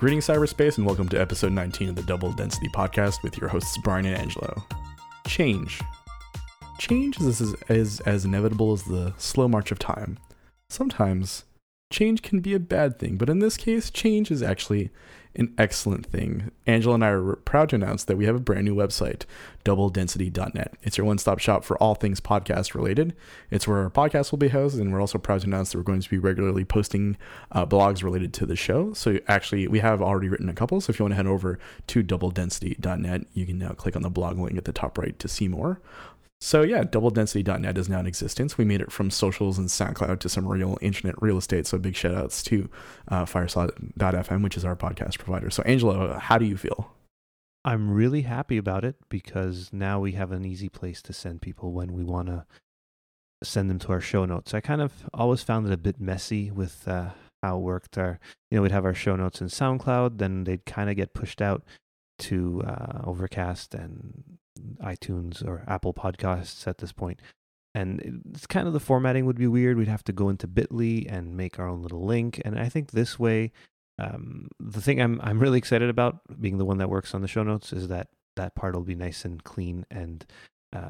Greetings, cyberspace, and welcome to episode 19 of the Double Density Podcast with your hosts Brian and Angelo. Change is as inevitable as the slow march of time. Sometimes change can be a bad thing, but in this case, change is actually an excellent thing. Angela and I are proud to announce that we have a brand new website, doubledensity.net. It's your one-stop shop for all things podcast related. It's where our podcast will be hosted, and we're also proud to announce that we're going to be regularly posting blogs related to the show. So actually, we have already written a couple, so if you want to head over to doubledensity.net, you can now click on the blog link at the top right to see more. So yeah, doubledensity.net is now in existence. We made it from socials and SoundCloud to some real internet real estate. So big shout outs to Fireside.fm, which is our podcast provider. So Angelo, how do you feel? I'm really happy about it because now we have an easy place to send people when we want to send them to our show notes. I kind of always found it a bit messy with how it worked. We'd have our show notes in SoundCloud, then they'd kind of get pushed out to Overcast and iTunes or Apple Podcasts at this point. And it's kind of the formatting would be weird. We'd have to go into Bitly and make our own little link. And I think this way, the thing I'm really excited about, being the one that works on the show notes, is that part will be nice and clean, and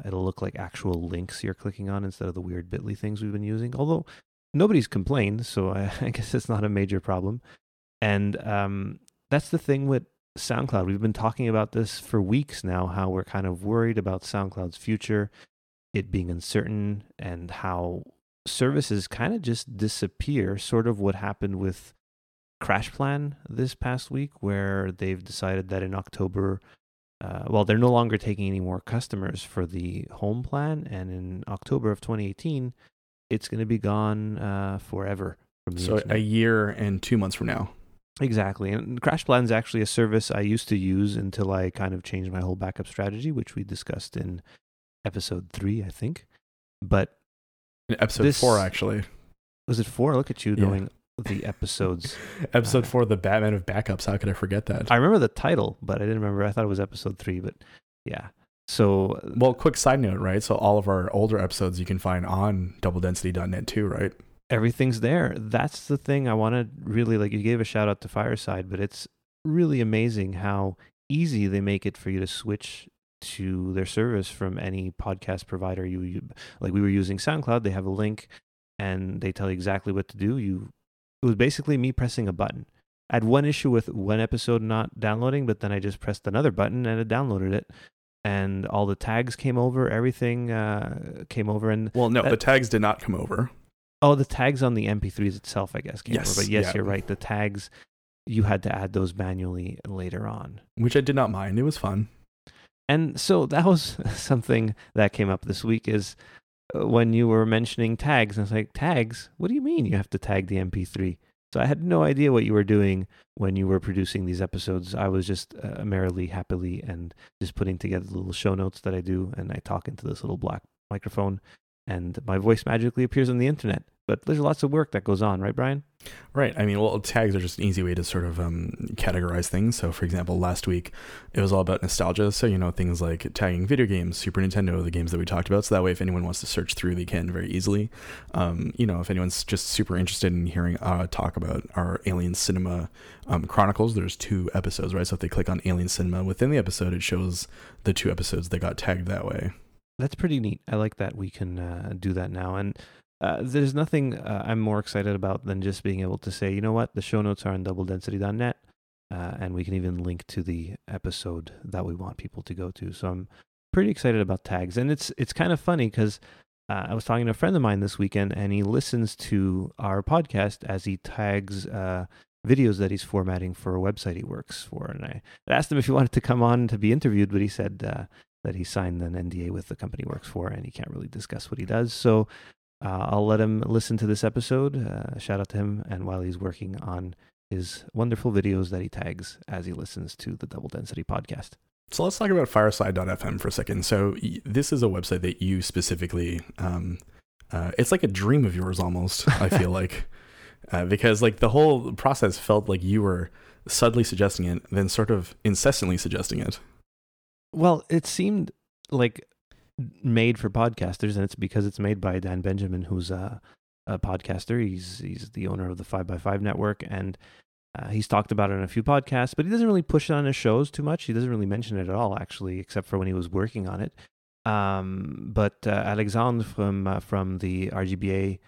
it'll look like actual links you're clicking on instead of the weird Bitly things we've been using. Although nobody's complained, so I guess it's not a major problem. And that's the thing with SoundCloud. We've been talking about this for weeks now, how we're kind of worried about SoundCloud's future, it being uncertain, and how services kind of just disappear, sort of what happened with CrashPlan this past week, where they've decided that in October, they're no longer taking any more customers for the home plan, and in October of 2018, it's going to be gone forever. A year and 2 months from now. Exactly. And CrashPlan is actually a service I used to use until I kind of changed my whole backup strategy, which we discussed in episode 3, I think. But in episode 4, actually. Was it 4? Look at you knowing the episodes. Episode 4, The Batman of Backups. How could I forget that? I remember the title, but I didn't remember. I thought it was episode 3, but yeah. So, well, quick side note, right? So all of our older episodes you can find on doubledensity.net too, right? Everything's there. That's the thing I want to really, like, you gave a shout out to Fireside, but it's really amazing how easy they make it for you to switch to their service from any podcast provider you like. We were using SoundCloud. They have a link and they tell you exactly what to do. It was basically me pressing a button. I had one issue with one episode not downloading, but then I just pressed another button and it downloaded it. And all the tags came over, everything came over. And the tags did not come over. Oh, the tags on the MP3s itself, I guess, came over. But You're right. The tags, you had to add those manually later on. Which I did not mind. It was fun. And so that was something that came up this week, is when you were mentioning tags. And I was like, tags? What do you mean you have to tag the MP3? So I had no idea what you were doing when you were producing these episodes. I was just merrily, happily, and just putting together the little show notes that I do. And I talk into this little black microphone. And my voice magically appears on the internet. But there's lots of work that goes on, right, Brian? Right. I mean, tags are just an easy way to sort of categorize things. So, for example, last week, it was all about nostalgia. So, things like tagging video games, Super Nintendo, the games that we talked about. So that way, if anyone wants to search through, they can very easily. If anyone's just super interested in hearing talk about our Alien Cinema Chronicles, there's 2 episodes, right? So if they click on Alien Cinema within the episode, it shows the 2 episodes that got tagged that way. That's pretty neat. I like that we can do that now. And there's nothing I'm more excited about than just being able to say, you know what, the show notes are on doubledensity.net, and we can even link to the episode that we want people to go to. So I'm pretty excited about tags. And it's kind of funny because I was talking to a friend of mine this weekend, and he listens to our podcast as he tags videos that he's formatting for a website he works for. And I asked him if he wanted to come on to be interviewed, but he said that he signed an NDA with the company he works for, and he can't really discuss what he does. So I'll let him listen to this episode. Shout out to him, and while he's working on his wonderful videos that he tags as he listens to the Double Density Podcast. So let's talk about Fireside.fm for a second. So this is a website that you specifically, it's like a dream of yours almost, I feel like. Because like the whole process felt like you were subtly suggesting it, then sort of incessantly suggesting it. Well, it seemed like made for podcasters, and it's because it's made by Dan Benjamin, who's a podcaster. He's the owner of the 5x5 network, and He's talked about it in a few podcasts, but he doesn't really push it on his shows too much. He doesn't really mention it at all, actually, except for when he was working on it. But Alexandre from the RGBA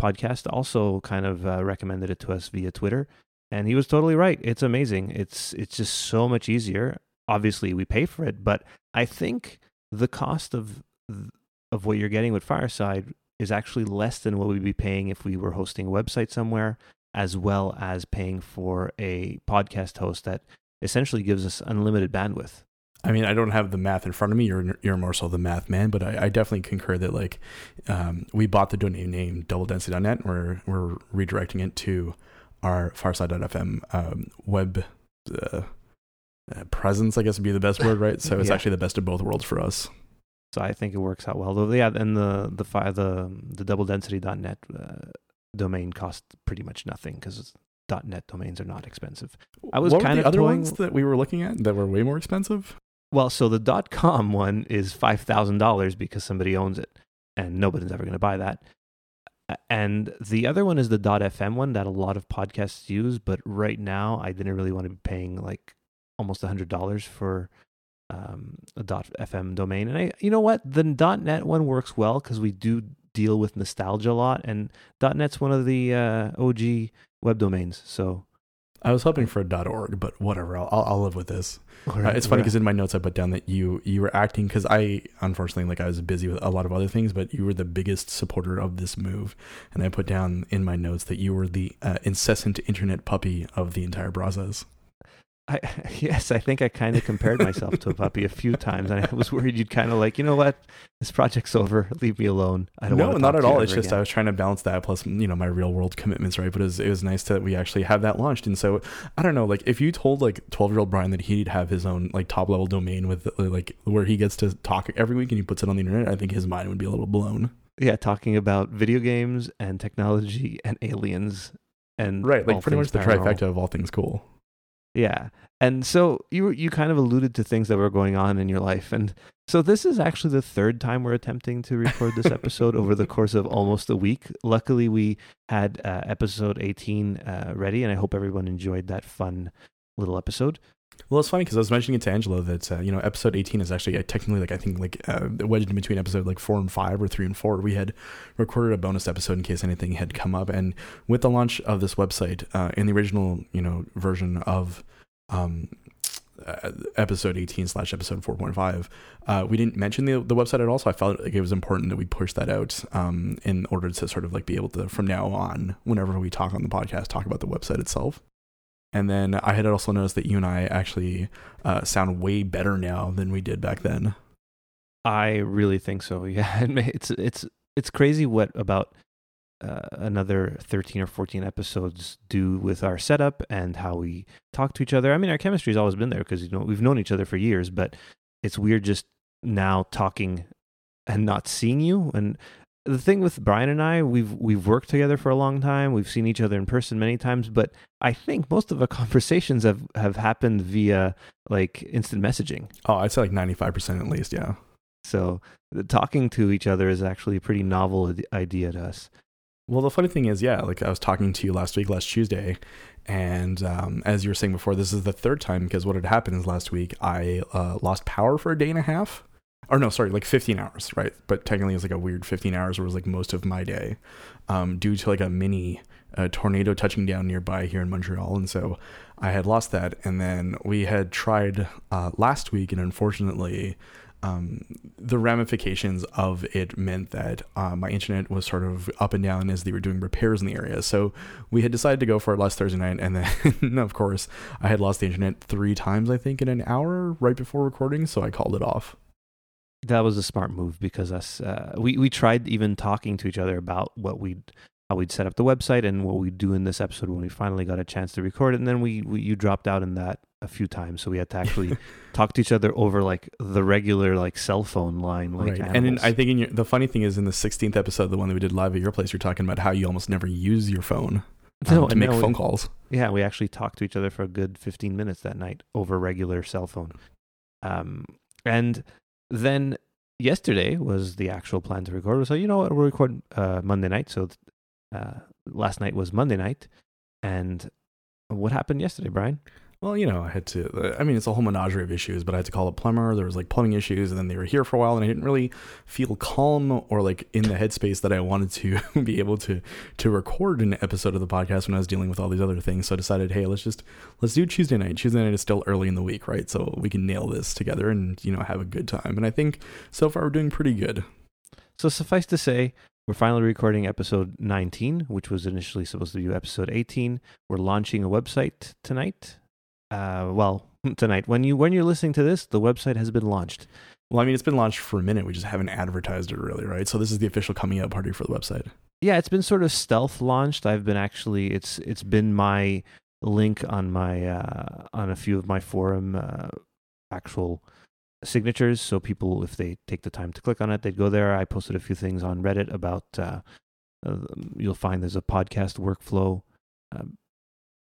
podcast also kind of recommended it to us via Twitter, and he was totally right. It's amazing. It's just so much easier. Obviously, we pay for it, but I think the cost of what you're getting with Fireside is actually less than what we'd be paying if we were hosting a website somewhere, as well as paying for a podcast host that essentially gives us unlimited bandwidth. I mean, I don't have the math in front of me. You're more so the math man, but I definitely concur that we bought the domain name doubledensity.net. We're redirecting it to our Fireside.fm web presence, I guess would be the best word, right? So it's actually the best of both worlds for us. So I think it works out well. Though, yeah, and the doubledensity.net domain costs pretty much nothing because .net domains are not expensive. What were the other ones that we were looking at that were way more expensive? Well, so the .com one is $5,000 because somebody owns it, and nobody's ever going to buy that. And the other one is the .fm one that a lot of podcasts use, but right now I didn't really want to be paying like almost $100 for a .fm domain. And you know what? The .net one works well because we do deal with nostalgia a lot, and .net's one of the OG web domains. So I was hoping for a .org, but whatever. I'll live with this. Right, it's funny because in my notes I put down that you were acting, because I unfortunately I was busy with a lot of other things, but you were the biggest supporter of this move, and I put down in my notes that you were the incessant internet puppy of the entire process. Yes, I think I kind of compared myself to a puppy a few times, and I was worried you'd kind of you know what, this project's over, leave me alone. I don't want to talk to you ever again. No, not at all. It's just I was trying to balance that plus, my real world commitments, right? But it was nice that we actually have that launched. And so, I don't know, if you told 12-year-old Brian that he'd have his own top level domain with where he gets to talk every week and he puts it on the internet, I think his mind would be a little blown. Yeah, talking about video games and technology and aliens and right, pretty much the trifecta of all things cool. Yeah. And so you kind of alluded to things that were going on in your life. And so this is actually the third time we're attempting to record this episode over the course of almost a week. Luckily, we had episode 18 ready, and I hope everyone enjoyed that fun little episode. Well, it's funny because I was mentioning it to Angela that, episode 18 is actually technically, wedged in between episode 4 and 5 or 3 and 4. We had recorded a bonus episode in case anything had come up. And with the launch of this website, in the original, version of episode 18 / episode 4.5, we didn't mention the website at all. So I felt like it was important that we push that out in order to sort of be able to, from now on, whenever we talk on the podcast, talk about the website itself. And then I had also noticed that you and I actually sound way better now than we did back then. I really think so. Yeah, it's crazy what about another 13 or 14 episodes do with our setup and how we talk to each other. I mean, our chemistry's always been there because we've known each other for years, but it's weird just now talking and not seeing you. And the thing with Brian and I, we've worked together for a long time. We've seen each other in person many times, but I think most of our conversations have happened via instant messaging. Oh, I'd say 95% at least, yeah. So talking to each other is actually a pretty novel idea to us. Well, the funny thing is, yeah, I was talking to you last Tuesday, and as you were saying before, this is the third time because what had happened is last week I lost power for a day and a half. Or no, sorry, 15 hours, right? But technically it's a weird 15 hours where it was most of my day due to a mini tornado touching down nearby here in Montreal. And so I had lost that. And then we had tried last week, and unfortunately the ramifications of it meant that my internet was sort of up and down as they were doing repairs in the area. So we had decided to go for it last Thursday night, and then of course I had lost the internet 3 times, I think, in an hour right before recording, so I called it off. That was a smart move because us we tried even talking to each other about how we'd set up the website and what we'd do in this episode when we finally got a chance to record it, and then you dropped out in that a few times, so we had to actually talk to each other over the regular cell phone line, right. And I think the funny thing is in the 16th episode, the one that we did live at your place, you're talking about how you almost never use your phone to make phone calls. Yeah, we actually talked to each other for a good 15 minutes that night over regular cell phone, and. Then yesterday was the actual plan to record. So, we'll record Monday night. So last night was Monday night. And What happened yesterday, Brian? Well, you know, it's a whole menagerie of issues, but I had to call a plumber. There was like plumbing issues, and then they were here for a while, and I didn't really feel calm or like in the headspace that I wanted to be able to record an episode of the podcast when I was dealing with all these other things. So I decided, hey, let's do Tuesday night. Tuesday night is still early in the week, right? So we can nail this together and, you know, have a good time. And I think so far we're doing pretty good. So suffice to say, we're finally recording episode 19, which was initially supposed to be episode 18. We're launching a website tonight. Tonight. When you're listening to this, the website has been launched. Well, I mean, it's been launched for a minute. We just haven't advertised it really, right? So this is the official coming out party for the website. Yeah, it's been sort of stealth launched. It's been my link on my on a few of my forum actual signatures. So people, if they take the time to click on it, they'd go there. I posted a few things on Reddit about. You'll find there's a podcast workflow.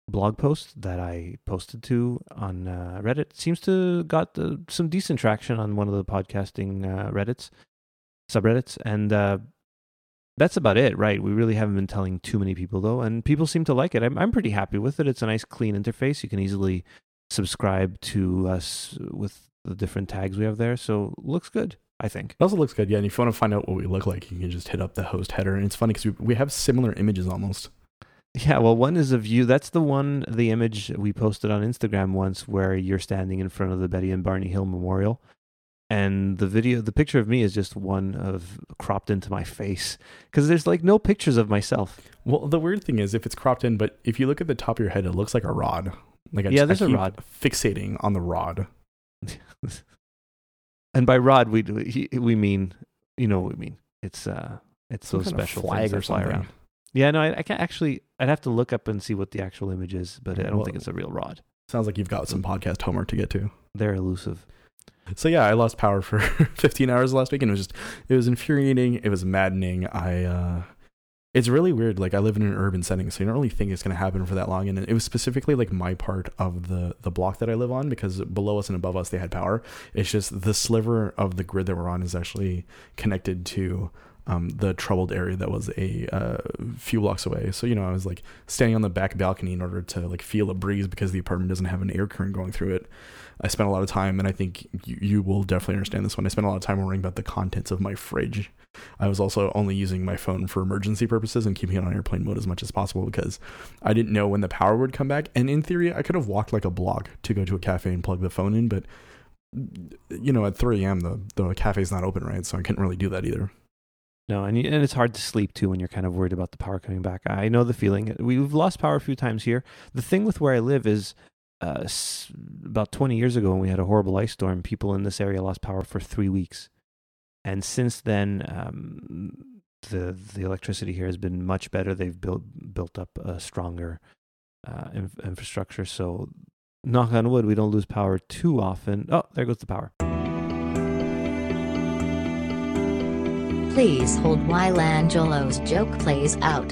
Blog post that I posted to on Reddit seems to got some decent traction on one of the podcasting subreddits, and that's about it, right? We really haven't been telling too many people though, and people seem to like it. I'm pretty happy with it. It's a nice, clean interface. You can easily subscribe to us with the different tags we have there, so looks good. I think. It also looks good, yeah. And if you want to find out what we look like, you can just hit up the host header, and it's funny because we have similar images almost. Yeah, well, one is of you. That's the image we posted on Instagram once where you're standing in front of the Betty and Barney Hill Memorial. And the picture of me is just one of cropped into my face because there's like no pictures of myself. Well, the weird thing is if it's cropped in, but if you look at the top of your head, it looks like a rod. I keep a rod. Fixating on the rod. And by rod, we mean. It's so special flag or something. Around. Yeah, no, I can't actually. I'd have to look up and see what the actual image is, but I don't think it's a real rod. Sounds like you've got some podcast homework to get to. They're elusive. So yeah, I lost power for 15 hours last week, and it was infuriating. It was maddening. It's really weird. Like I live in an urban setting, so you don't really think it's going to happen for that long. And it was specifically like my part of the block that I live on, because below us and above us they had power. It's just the sliver of the grid that we're on is actually connected to. The troubled area that was a few blocks away. So, you know, I was like standing on the back balcony in order to like feel a breeze because the apartment doesn't have an air current going through it. I spent a lot of time, and I think you will definitely understand this one. I spent a lot of time worrying about the contents of my fridge. I was also only using my phone for emergency purposes and keeping it on airplane mode as much as possible because I didn't know when the power would come back. And in theory, I could have walked like a block to go to a cafe and plug the phone in. But, you know, at 3 a.m., the cafe's not open, right? So I couldn't really do that either. No, and it's hard to sleep too when you're kind of worried about the power coming back. I know the feeling. We've lost power a few times here. The thing with where I live is about 20 years ago when we had a horrible ice storm, people in this area lost power for 3 weeks. And since then, the electricity here has been much better. They've built up a stronger infrastructure. So knock on wood, we don't lose power too often. Oh, there goes the power. Please hold while Angelo's joke plays out.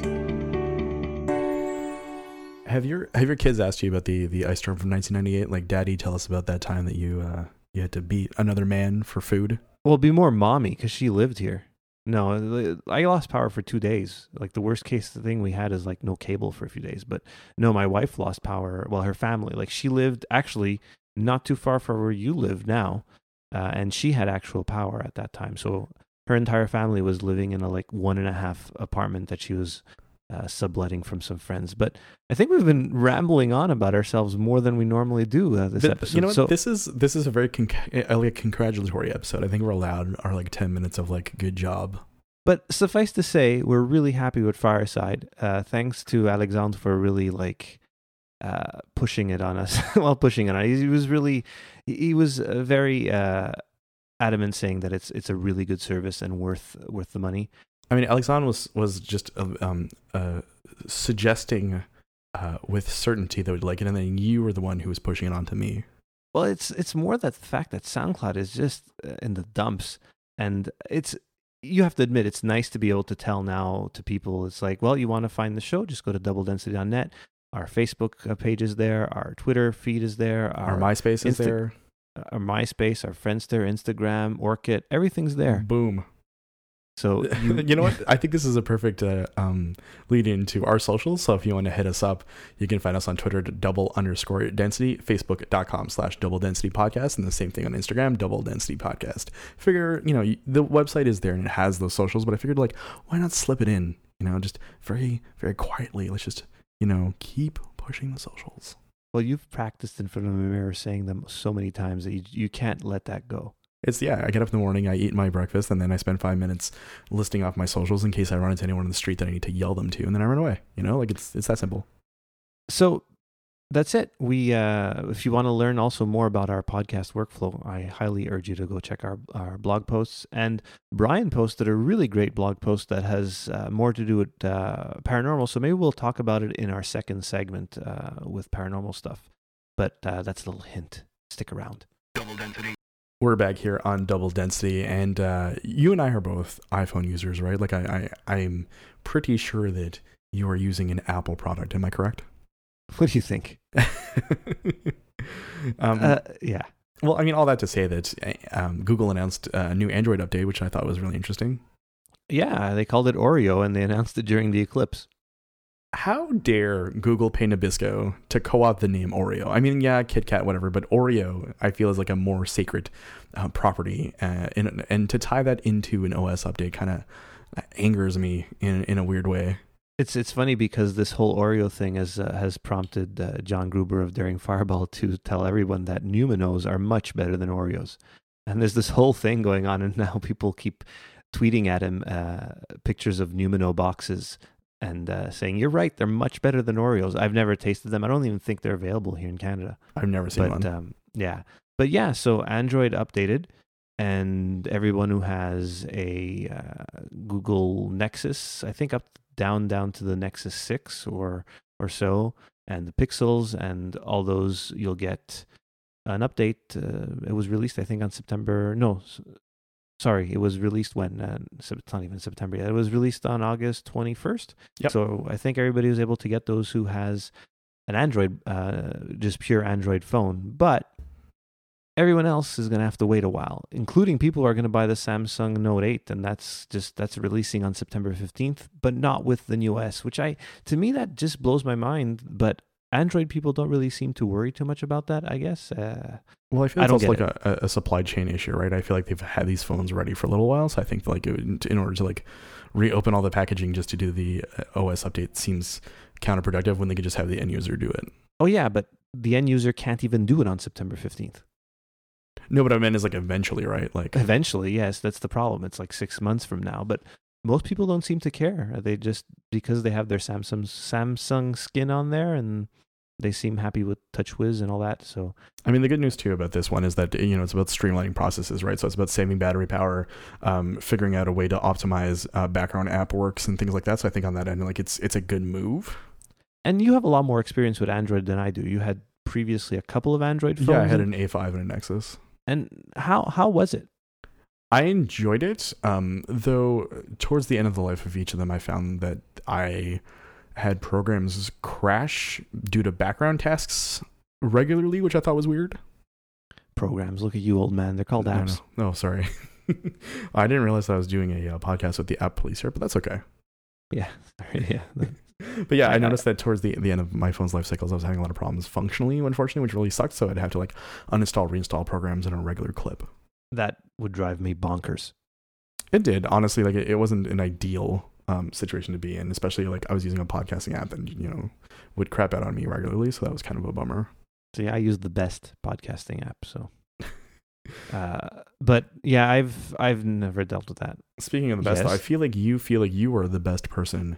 Have your kids asked you about the ice storm from 1998? Like, Daddy, tell us about that time that you had to beat another man for food. Well, it'd be more Mommy because she lived here. No, I lost power for 2 days. Like the worst case thing we had is like no cable for a few days. But no, my wife lost power. Well, her family, like she lived actually not too far from where you live now, and she had actual power at that time. So. Her entire family was living in a like 1.5 apartment that she was subletting from some friends. But I think we've been rambling on about ourselves more than we normally do this episode. You know what? So, this is a very congratulatory episode. I think we're allowed our like 10 minutes of like good job. But suffice to say, we're really happy with Fireside. Thanks to Alexandre for really like pushing it on us. Well, pushing it on. He was very. Adamant saying that it's a really good service and worth the money. I mean, Alexandre was just suggesting with certainty that we'd like it, and then you were the one who was pushing it on to me. Well, it's more that the fact that SoundCloud is just in the dumps, and it's you have to admit it's nice to be able to tell now to people. It's like, well, you want to find the show, just go to doubledensity.net. Our Facebook page is there, our Twitter feed is there, our MySpace is there. Our MySpace, our Friendster, Instagram, Orkut, everything's there. Boom. So you know what? I think this is a perfect lead into our socials. So if you want to hit us up, you can find us on Twitter at double_density, facebook.com/doubledensity podcast, and the same thing on Instagram, double density podcast. Figure, you know, the website is there and it has those socials, but I figured, like, why not slip it in? You know, just very, very quietly. Let's just, you know, keep pushing the socials. Well, you've practiced in front of a mirror saying them so many times that you can't let that go. It's, yeah, I get up in the morning, I eat my breakfast, and then I spend 5 minutes listing off my socials in case I run into anyone in the street that I need to yell them to, and then I run away. You know, like, it's that simple. So that's it. We, if you want to learn also more about our podcast workflow, I highly urge you to go check our blog posts. And Brian posted a really great blog post that has more to do with paranormal, so maybe we'll talk about it in our second segment with paranormal stuff. But that's a little hint. Stick around. Double Density. We're back here on Double Density, and you and I are both iPhone users, right? Like, I'm pretty sure that you are using an Apple product. Am I correct? What do you think? Yeah. Well, I mean, all that to say that Google announced a new Android update, which I thought was really interesting. Yeah, they called it Oreo, and they announced it during the eclipse. How dare Google Pay Nabisco to co-opt the name Oreo? I mean, yeah, Kit Kat, whatever, but Oreo, I feel, is like a more sacred property. And to tie that into an OS update kind of angers me in a weird way. It's funny because this whole Oreo thing has prompted John Gruber of Daring Fireball to tell everyone that Numenos are much better than Oreos. And there's this whole thing going on, and now people keep tweeting at him pictures of Numeno boxes and saying, you're right, they're much better than Oreos. I've never tasted them. I don't even think they're available here in Canada. I've never seen one. Yeah. But yeah, so Android updated, and everyone who has a Google Nexus, I think down to the Nexus 6 or so, and the Pixels and all those, you'll get an update. It was released, I think, on September... No, sorry, it was released when? It's not even September yet. It was released on August 21st. Yep. So I think everybody was able to get those who has an Android, just pure Android phone. But everyone else is going to have to wait a while, including people who are going to buy the Samsung Note 8, and that's releasing on September 15th, but not with the new S, which to me, that just blows my mind. But Android people don't really seem to worry too much about that, I guess. Well, I feel it's also like a supply chain issue, right? I feel like they've had these phones ready for a little while, so I think, like, in order to, like, reopen all the packaging just to do the OS update seems counterproductive when they could just have the end user do it. Oh yeah, but the end user can't even do it on September 15th. No, but I meant is, like, eventually, right? Like, eventually, yes, that's the problem. It's like 6 months from now, but most people don't seem to care. They just, because they have their Samsung skin on there, and they seem happy with TouchWiz and all that. So, I mean, the good news too about this one is that, you know, it's about streamlining processes, right? So it's about saving battery power, figuring out a way to optimize background app works and things like that. So I think on that end, like, it's a good move. And you have a lot more experience with Android than I do. You had previously a couple of Android phones. Yeah, I had an A5 and a Nexus. And how was it? I enjoyed it, though towards the end of the life of each of them, I found that I had programs crash due to background tasks regularly, which I thought was weird. Programs, look at you, old man. They're called apps. No. Oh, sorry. I didn't realize that I was doing a podcast with the app police here, but that's okay. Yeah. Yeah. But yeah, I noticed that towards the end of my phone's life cycles, I was having a lot of problems functionally, unfortunately, which really sucked. So I'd have to, like, uninstall, reinstall programs in a regular clip. That would drive me bonkers. It did, honestly. Like, it wasn't an ideal situation to be in, especially, like, I was using a podcasting app and, you know, would crap out on me regularly. So that was kind of a bummer. So yeah, I use the best podcasting app. So, but yeah, I've never dealt with that. Speaking of the best, yes. Though, I feel like you are the best person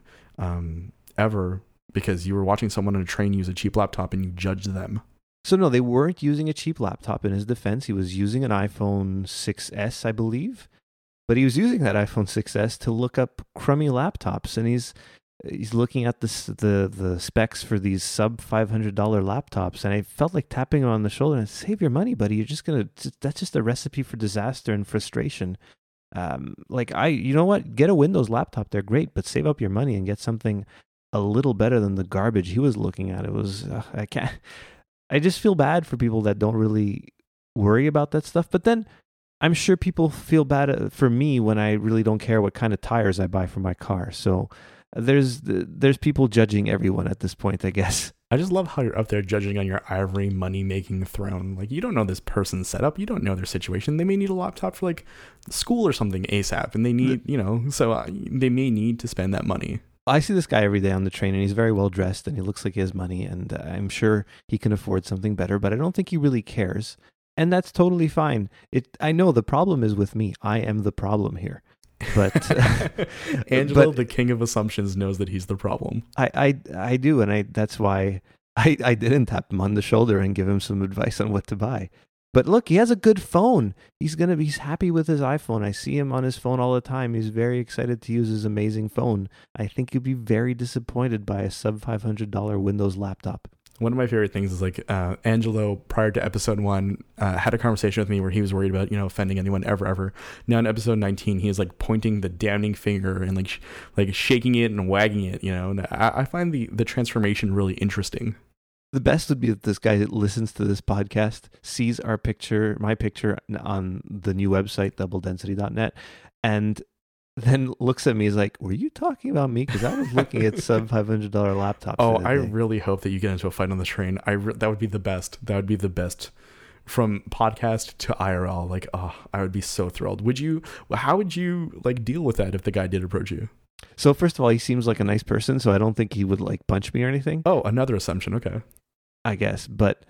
ever, because you were watching someone on a train use a cheap laptop and you judged them. So no, they weren't using a cheap laptop. In his defense, he was using an iPhone 6S, I believe. But he was using that iPhone 6S to look up crummy laptops, and he's looking at the specs for these sub $500 laptops, and I felt like tapping him on the shoulder and save your money, buddy. You're just that's just a recipe for disaster and frustration. You know what? Get a Windows laptop. They're great, but save up your money and get something a little better than the garbage he was looking at. It was I just feel bad for people that don't really worry about that stuff, but then I'm sure people feel bad for me when I really don't care what kind of tires I buy for my car. So there's people judging everyone at this point, I guess. I just love how you're up there judging on your ivory money-making throne. Like, you don't know this person's setup. You don't know their situation. They may need a laptop for, like, school or something ASAP, and they need, you know, so they may need to spend that money. I see this guy every day on the train, and he's very well-dressed, and he looks like he has money, and I'm sure he can afford something better, but I don't think he really cares, and that's totally fine. I know the problem is with me. I am the problem here. But Angelo, the king of assumptions, knows that he's the problem. I do, and that's why I didn't tap him on the shoulder and give him some advice on what to buy. But look, he has a good phone. He's happy with his iPhone. I see him on his phone all the time. He's very excited to use his amazing phone. I think you'd be very disappointed by a sub $500 Windows laptop. One of my favorite things is Angelo, prior to episode 1, had a conversation with me where he was worried about, offending anyone ever. Now in episode 19, he is pointing the damning finger and like shaking it and wagging it, And I find the transformation really interesting. The best would be that this guy that listens to this podcast sees our picture, my picture on the new website, doubledensity.net, and then looks at me, he's like, were you talking about me? Because I was looking at sub $500 laptops. Oh, I really hope that you get into a fight on the train. That would be the best. That would be the best. From podcast to IRL, I would be so thrilled. How would you deal with that if the guy did approach you? So first of all, he seems like a nice person, so I don't think he would punch me or anything. Oh, another assumption. Okay. I guess, but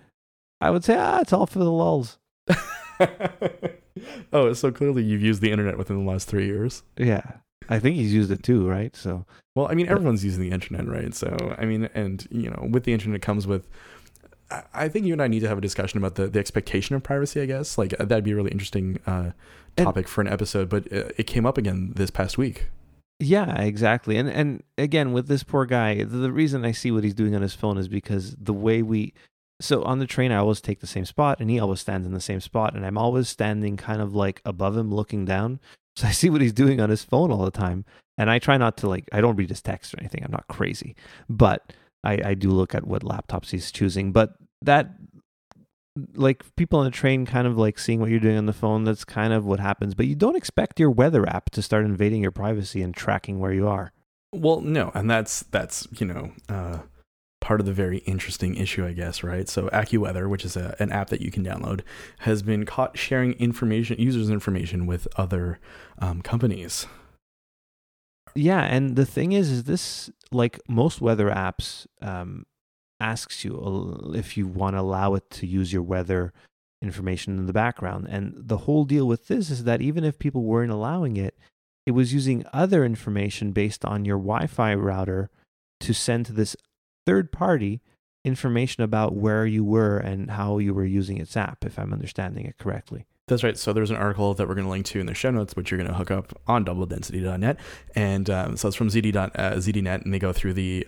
I would say, it's all for the lulz. Oh, so clearly you've used the internet within the last 3 years. Yeah, I think he's used it too, right? So, well, I mean, everyone's using the internet, right? So, I mean, and with the internet comes with. I think you and I need to have a discussion about the expectation of privacy. I guess that'd be a really interesting topic for an episode, but it came up again this past week. Yeah, exactly, and again with this poor guy, the reason I see what he's doing on his phone is because the way we. So on the train, I always take the same spot, and he always stands in the same spot, and I'm always standing kind of above him, looking down. So I see what he's doing on his phone all the time, and I try not to I don't read his text or anything. I'm not crazy, but I do look at what laptops he's choosing. But that, people on the train kind of seeing what you're doing on the phone, that's kind of what happens. But you don't expect your weather app to start invading your privacy and tracking where you are. Well, no, and that's part of the very interesting issue, I guess, right? So AccuWeather, which is an app that you can download, has been caught sharing users' information with other companies. Yeah, and the thing is this, most weather apps asks you if you want to allow it to use your weather information in the background. And the whole deal with this is that even if people weren't allowing it, it was using other information based on your Wi-Fi router to send to this third party information about where you were and how you were using its app, if I'm understanding it correctly. That's right. So there's an article that we're going to link to in the show notes, which you're going to hook up on doubledensity.net. And so it's from ZDNet, and they go through they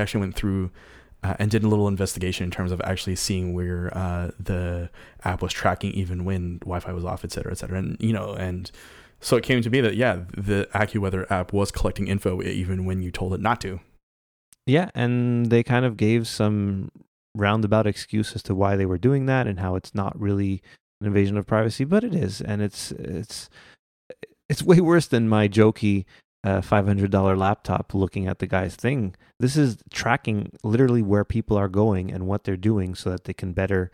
actually went through and did a little investigation in terms of actually seeing where the app was tracking even when Wi-Fi was off, et cetera, et cetera. And, so it came to be that, yeah, the AccuWeather app was collecting info even when you told it not to. Yeah, and they kind of gave some roundabout excuse as to why they were doing that and how it's not really an invasion of privacy, but it is, and it's way worse than my jokey $500 laptop looking at the guy's thing. This is tracking literally where people are going and what they're doing so that they can better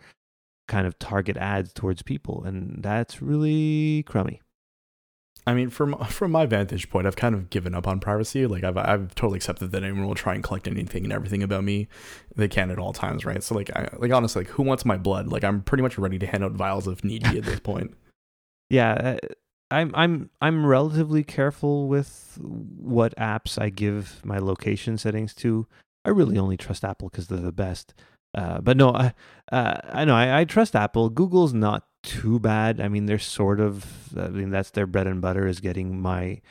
kind of target ads towards people, and that's really crummy. I mean, from my vantage point, I've kind of given up on privacy. I've totally accepted that anyone will try and collect anything and everything about me they can at all times, right? So honestly, who wants my blood? I'm pretty much ready to hand out vials if need be at this point. Yeah, I'm relatively careful with what apps I give my location settings to. I really only trust Apple because they're the best. But no, I know I trust Apple. Google's not too bad. I mean, they're sort of. I mean, that's their bread and butter is getting my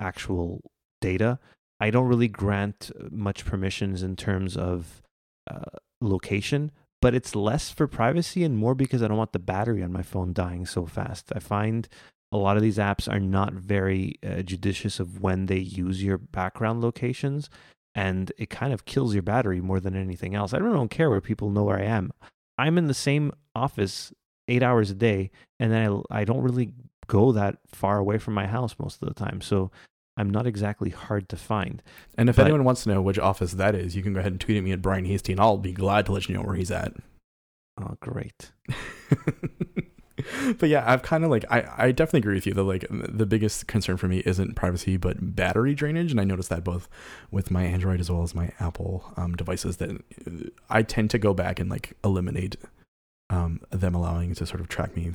actual data. I don't really grant much permissions in terms of location, but it's less for privacy and more because I don't want the battery on my phone dying so fast. I find a lot of these apps are not very judicious of when they use your background locations, and it kind of kills your battery more than anything else. I don't care where people know where I am. I'm in the same office 8 hours a day, and then I don't really go that far away from my house most of the time, so I'm not exactly hard to find. And if anyone wants to know which office that is, you can go ahead and tweet at me at Brian Hasty, and I'll be glad to let you know where he's at. Oh, great. But yeah, I've kind of like, I definitely agree with you that like the biggest concern for me isn't privacy, but battery drainage. And I noticed that both with my Android as well as my Apple devices, that I tend to go back and like eliminate them allowing to sort of track me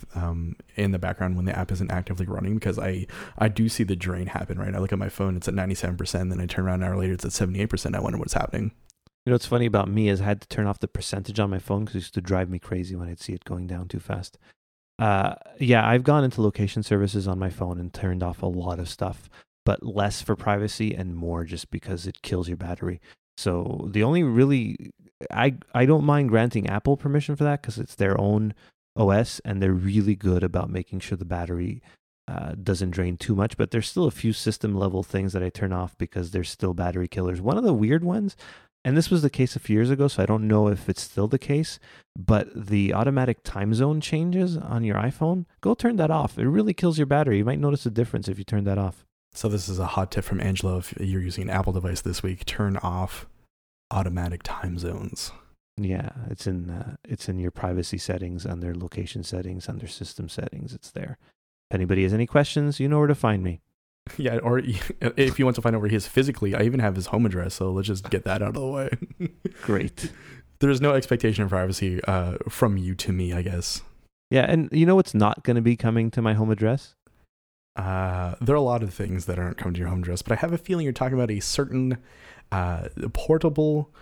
in the background when the app isn't actively running, because I do see the drain happen, right? I look at my phone, it's at 97%, then I turn around an hour later, it's at 78%. I wonder what's happening. You know, what's funny about me is I had to turn off the percentage on my phone because it used to drive me crazy when I'd see it going down too fast. Yeah, I've gone into location services on my phone and turned off a lot of stuff, but less for privacy and more just because it kills your battery. So the only really, I don't mind granting Apple permission for that because it's their own OS and they're really good about making sure the battery doesn't drain too much. But there's still a few system level things that I turn off because they're still battery killers. One of the weird ones, and this was the case a few years ago, so I don't know if it's still the case, but the automatic time zone changes on your iPhone, go turn that off. It really kills your battery. You might notice a difference if you turn that off. So this is a hot tip from Angela. If you're using an Apple device this week, turn off automatic time zones. Yeah, it's in your privacy settings, under location settings, under system settings. It's there. If anybody has any questions, you know where to find me. Yeah, or if you want to find out where he is physically, I even have his home address, so let's just get that out of the way. Great. There's no expectation of privacy from you to me, I guess. Yeah, and you know what's not going to be coming to my home address? There are a lot of things that aren't coming to your home address, but I have a feeling you're talking about a certain portable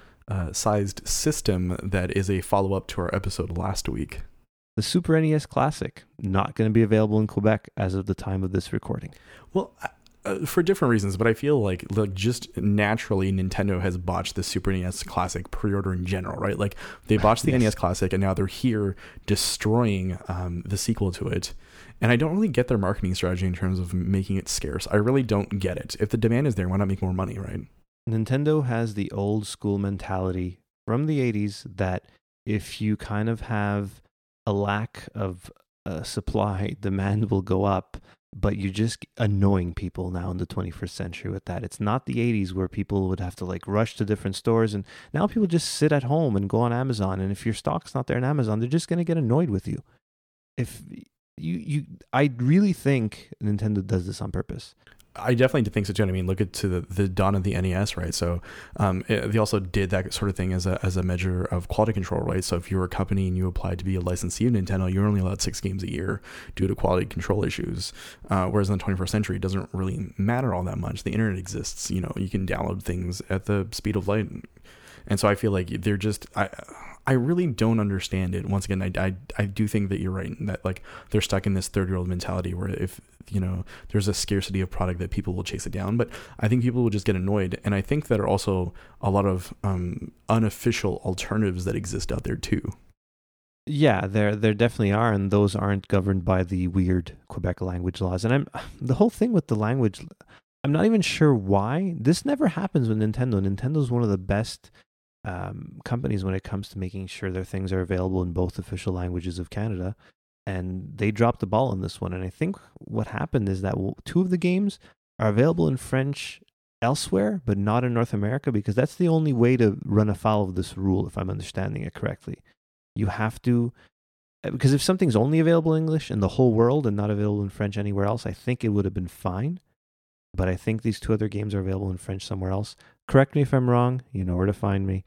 sized system that is a follow-up to our episode last week. The Super NES Classic, not going to be available in Quebec as of the time of this recording. Well, for different reasons, but I feel like just naturally Nintendo has botched the Super NES Classic pre-order in general, right? Like they botched the NES Classic and now they're here destroying the sequel to it. And I don't really get their marketing strategy in terms of making it scarce. I really don't get it. If the demand is there, why not make more money, right? Nintendo has the old school mentality from the 80s that if you kind of have a lack of supply, demand will go up, but you're just annoying people now in the 21st century with that. It's not the 80s where people would have to like rush to different stores, and now people just sit at home and go on Amazon, and if your stock's not there on Amazon, they're just going to get annoyed with you. If you I really think Nintendo does this on purpose. I definitely think so too. I mean, look at to the dawn of the NES, right? So they also did that sort of thing as a measure of quality control, right? So if you were a company and you applied to be a licensee of Nintendo, you're only allowed 6 games a year due to quality control issues. Whereas in the 21st century, it doesn't really matter all that much. The internet exists, you know, you can download things at the speed of light. And so I feel like they're just, I really don't understand it. Once again, I do think that you're right, that like they're stuck in this 30-year-old mentality where if, you know, there's a scarcity of product that people will chase it down. But I think people will just get annoyed. And I think there are also a lot of unofficial alternatives that exist out there too. Yeah, there definitely are. And those aren't governed by the weird Quebec language laws. And the whole thing with the language, I'm not even sure why. This never happens with Nintendo. Nintendo's one of the best companies when it comes to making sure their things are available in both official languages of Canada, and they dropped the ball on this one. And I think what happened is that 2 of the games are available in French elsewhere, but not in North America, because that's the only way to run afoul of this rule, if I'm understanding it correctly. You have to, because if something's only available in English in the whole world and not available in French anywhere else, I think it would have been fine. But I think these 2 other games are available in French somewhere else. Correct me if I'm wrong. You know where to find me.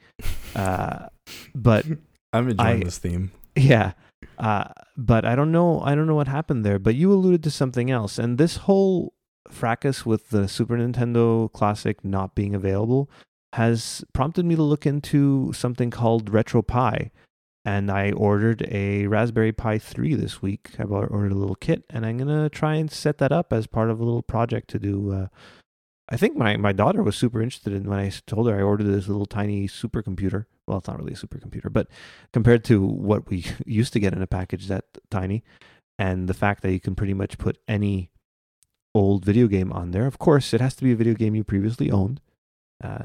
But I'm enjoying this theme. Yeah. But I don't know. I don't know what happened there. But you alluded to something else. And this whole fracas with the Super Nintendo Classic not being available has prompted me to look into something called RetroPie. And I ordered a Raspberry Pi 3 this week. I've ordered a little kit, and I'm going to try and set that up as part of a little project to do. I think my daughter was super interested in when I told her I ordered this little tiny supercomputer. Well, it's not really a supercomputer, but compared to what we used to get in a package that tiny, and the fact that you can pretty much put any old video game on there. Of course, it has to be a video game you previously owned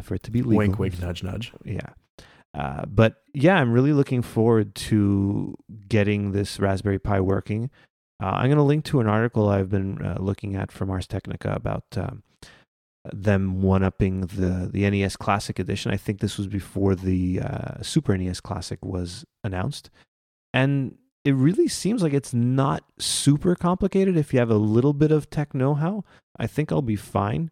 for it to be legal. Wink, wink, nudge, nudge. Yeah. But yeah, I'm really looking forward to getting this Raspberry Pi working. I'm going to link to an article I've been looking at from Ars Technica about them one-upping the NES Classic edition. I think this was before the Super NES Classic was announced. And it really seems like it's not super complicated. If you have a little bit of tech know-how, I think I'll be fine.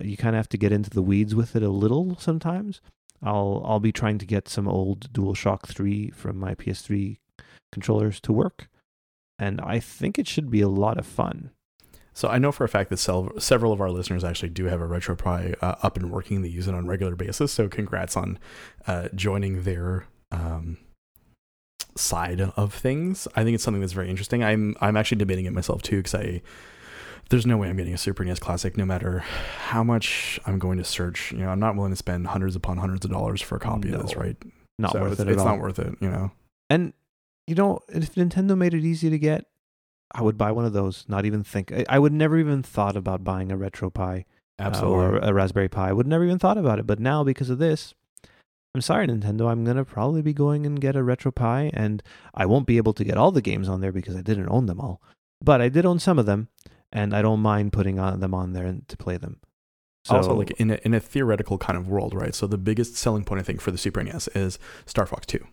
You kind of have to get into the weeds with it a little sometimes. I'll be trying to get some old DualShock 3 from my PS3 controllers to work. And I think it should be a lot of fun. So I know for a fact that several of our listeners actually do have a RetroPie up and working. They use it on a regular basis. So congrats on joining their side of things. I think it's something that's very interesting. I'm actually debating it myself too, because there's no way I'm getting a Super NES Classic, no matter how much I'm going to search. You know, I'm not willing to spend hundreds upon hundreds of dollars for a copy of this, right? It's not worth it, you know. And you know, if Nintendo made it easy to get, I would buy one of those. Not even think. I would never even thought about buying a RetroPie or a Raspberry Pi. I would never even thought about it. But now, because of this, I'm sorry, Nintendo, I'm going to probably be going and get a RetroPie. And I won't be able to get all the games on there because I didn't own them all. But I did own some of them. And I don't mind putting them on there to play them. So, also, like in a theoretical kind of world, right? So the biggest selling point, I think, for the Super NES is Star Fox 2.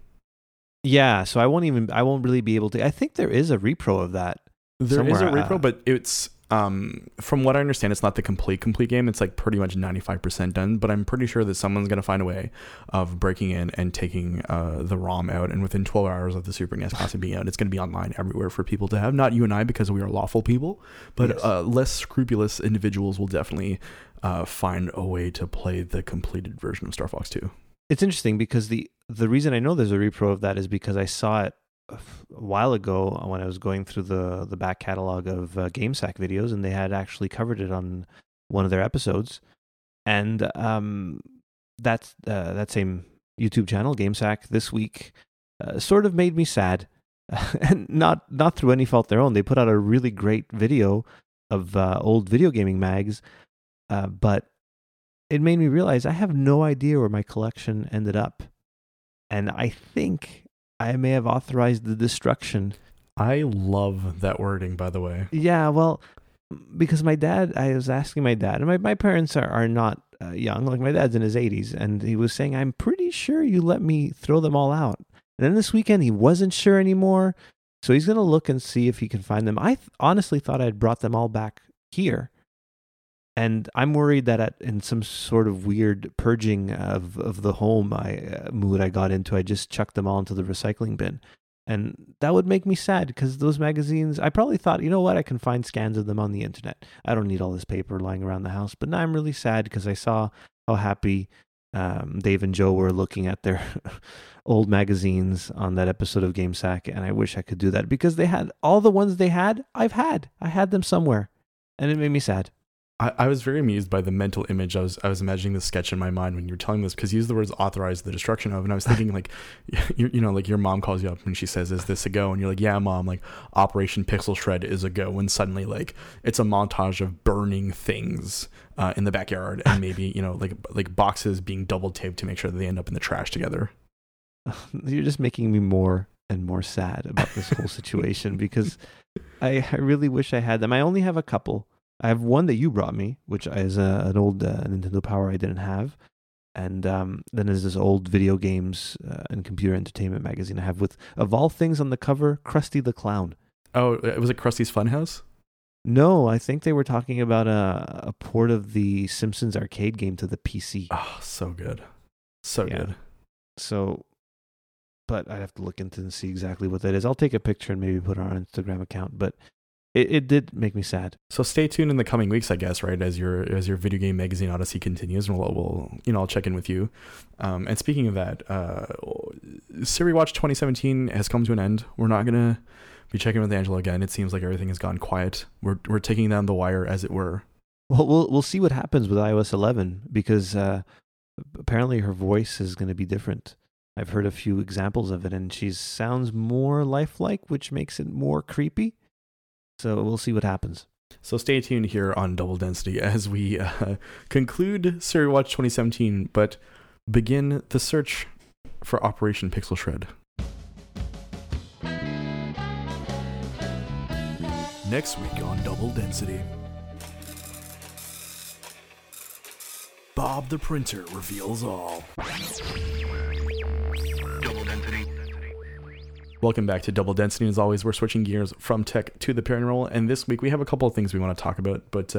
Yeah, so I won't really be able to. I think there is a repro of that. There is a repro, but it's from what I understand, it's not the complete game. It's like pretty much 95% done. But I'm pretty sure that someone's going to find a way of breaking in and taking the ROM out. And within 12 hours of the Super NES Classic being out, it's going to be online everywhere for people to have. Not you and I, because we are lawful people, but yes, less scrupulous individuals will definitely find a way to play the completed version of Star Fox 2. It's interesting because the reason I know there's a repro of that is because I saw it a while ago when I was going through the back catalog of Game Sack videos, and they had actually covered it on one of their episodes. And that's that same YouTube channel, Game Sack, this week sort of made me sad, and not through any fault of their own. They put out a really great video of old video gaming mags, but it made me realize I have no idea where my collection ended up, and I think I may have authorized the destruction. I love that wording, by the way. Yeah, well, because my dad, I was asking my dad, and my parents are not young. Like, my dad's in his 80s, and he was saying, I'm pretty sure you let me throw them all out. And then this weekend, he wasn't sure anymore, so he's going to look and see if he can find them. I honestly thought I'd brought them all back here, and I'm worried that in some sort of weird purging of the home mood I got into, I just chucked them all into the recycling bin. And that would make me sad because those magazines, I probably thought, you know what, I can find scans of them on the internet. I don't need all this paper lying around the house. But now I'm really sad because I saw how happy Dave and Joe were looking at their old magazines on that episode of Game Sack. And I wish I could do that because they had all the ones they had, I've had. I had them somewhere. And it made me sad. I was very amused by the mental image. I was imagining this sketch in my mind when you were telling this, because you used the words authorize the destruction of, and I was thinking like, you know, like your mom calls you up and she says, is this a go? And you're like, yeah, mom, like Operation Pixel Shred is a go. And suddenly like it's a montage of burning things in the backyard, and maybe, you know, like boxes being double taped to make sure that they end up in the trash together. You're just making me more and more sad about this whole situation because I really wish I had them. I only have a couple. I have one that you brought me, which is an old Nintendo Power I didn't have. And then there's this old video games and computer entertainment magazine I have with, of all things on the cover, Krusty the Clown. Oh, was it Krusty's Funhouse? No, I think they were talking about a port of the Simpsons arcade game to the PC. Oh, so good. So good. So, but I'd have to look into and see exactly what that is. I'll take a picture and maybe put it on our Instagram account, but It did make me sad. So stay tuned in the coming weeks, I guess, right? As your video game magazine odyssey continues, and I'll check in with you. And speaking of that, Siri Watch 2017 has come to an end. We're not gonna be checking with Angela again. It seems like everything has gone quiet. We're taking down the wire, as it were. Well, we'll see what happens with iOS 11 because apparently her voice is going to be different. I've heard a few examples of it, and she sounds more lifelike, which makes it more creepy. So we'll see what happens. So stay tuned here on Double Density as we conclude Siri Watch 2017, but begin the search for Operation Pixel Shred. Next week on Double Density. Bob the Printer reveals all. Double Density. Welcome back to Double Density. As always, we're switching gears from tech to the paranormal, and this week we have a couple of things we want to talk about, but